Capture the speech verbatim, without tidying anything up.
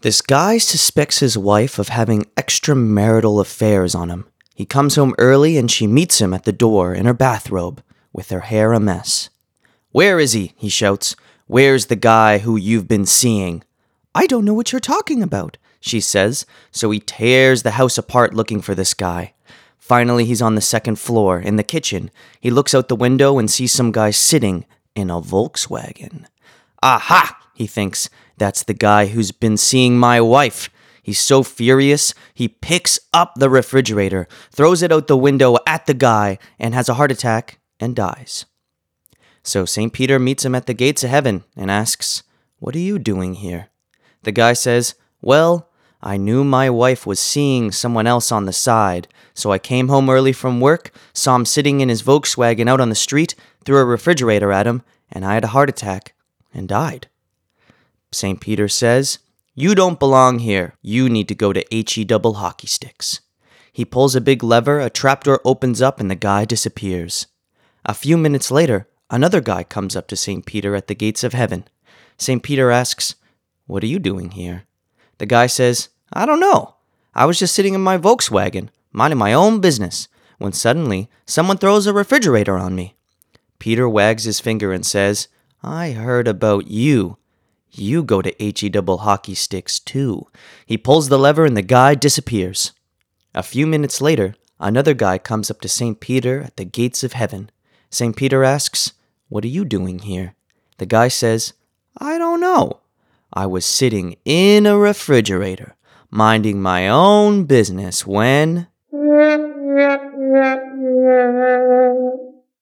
This guy suspects his wife of having extramarital affairs on him. He comes home early and she meets him at the door in her bathrobe, with her hair a mess. "Where is he?" he shouts. "Where's the guy who you've been seeing?" "I don't know what you're talking about," she says, so he tears the house apart looking for this guy. Finally, he's on the second floor, in the kitchen. He looks out the window and sees some guy sitting in a Volkswagen. "Aha!" he thinks. "That's the guy who's been seeing my wife." He's so furious, he picks up the refrigerator, throws it out the window at the guy, and has a heart attack and dies. So Saint Peter meets him at the gates of heaven and asks, "What are you doing here?" The guy says, "Well, I knew my wife was seeing someone else on the side, so I came home early from work, saw him sitting in his Volkswagen out on the street, threw a refrigerator at him, and I had a heart attack and died." Saint Peter says, "You don't belong here. You need to go to H E double hockey sticks." He pulls a big lever, a trapdoor opens up, and the guy disappears. A few minutes later, another guy comes up to Saint Peter at the gates of heaven. Saint Peter asks, "What are you doing here?" The guy says, "I don't know. I was just sitting in my Volkswagen, minding my own business, when suddenly someone throws a refrigerator on me." Peter wags his finger and says, "I heard about you. You go to H E double hockey sticks too." He pulls the lever and the guy disappears. A few minutes later, another guy comes up to Saint Peter at the gates of heaven. Saint Peter asks, "What are you doing here?" The guy says, "I don't know. I was sitting in a refrigerator, minding my own business when..."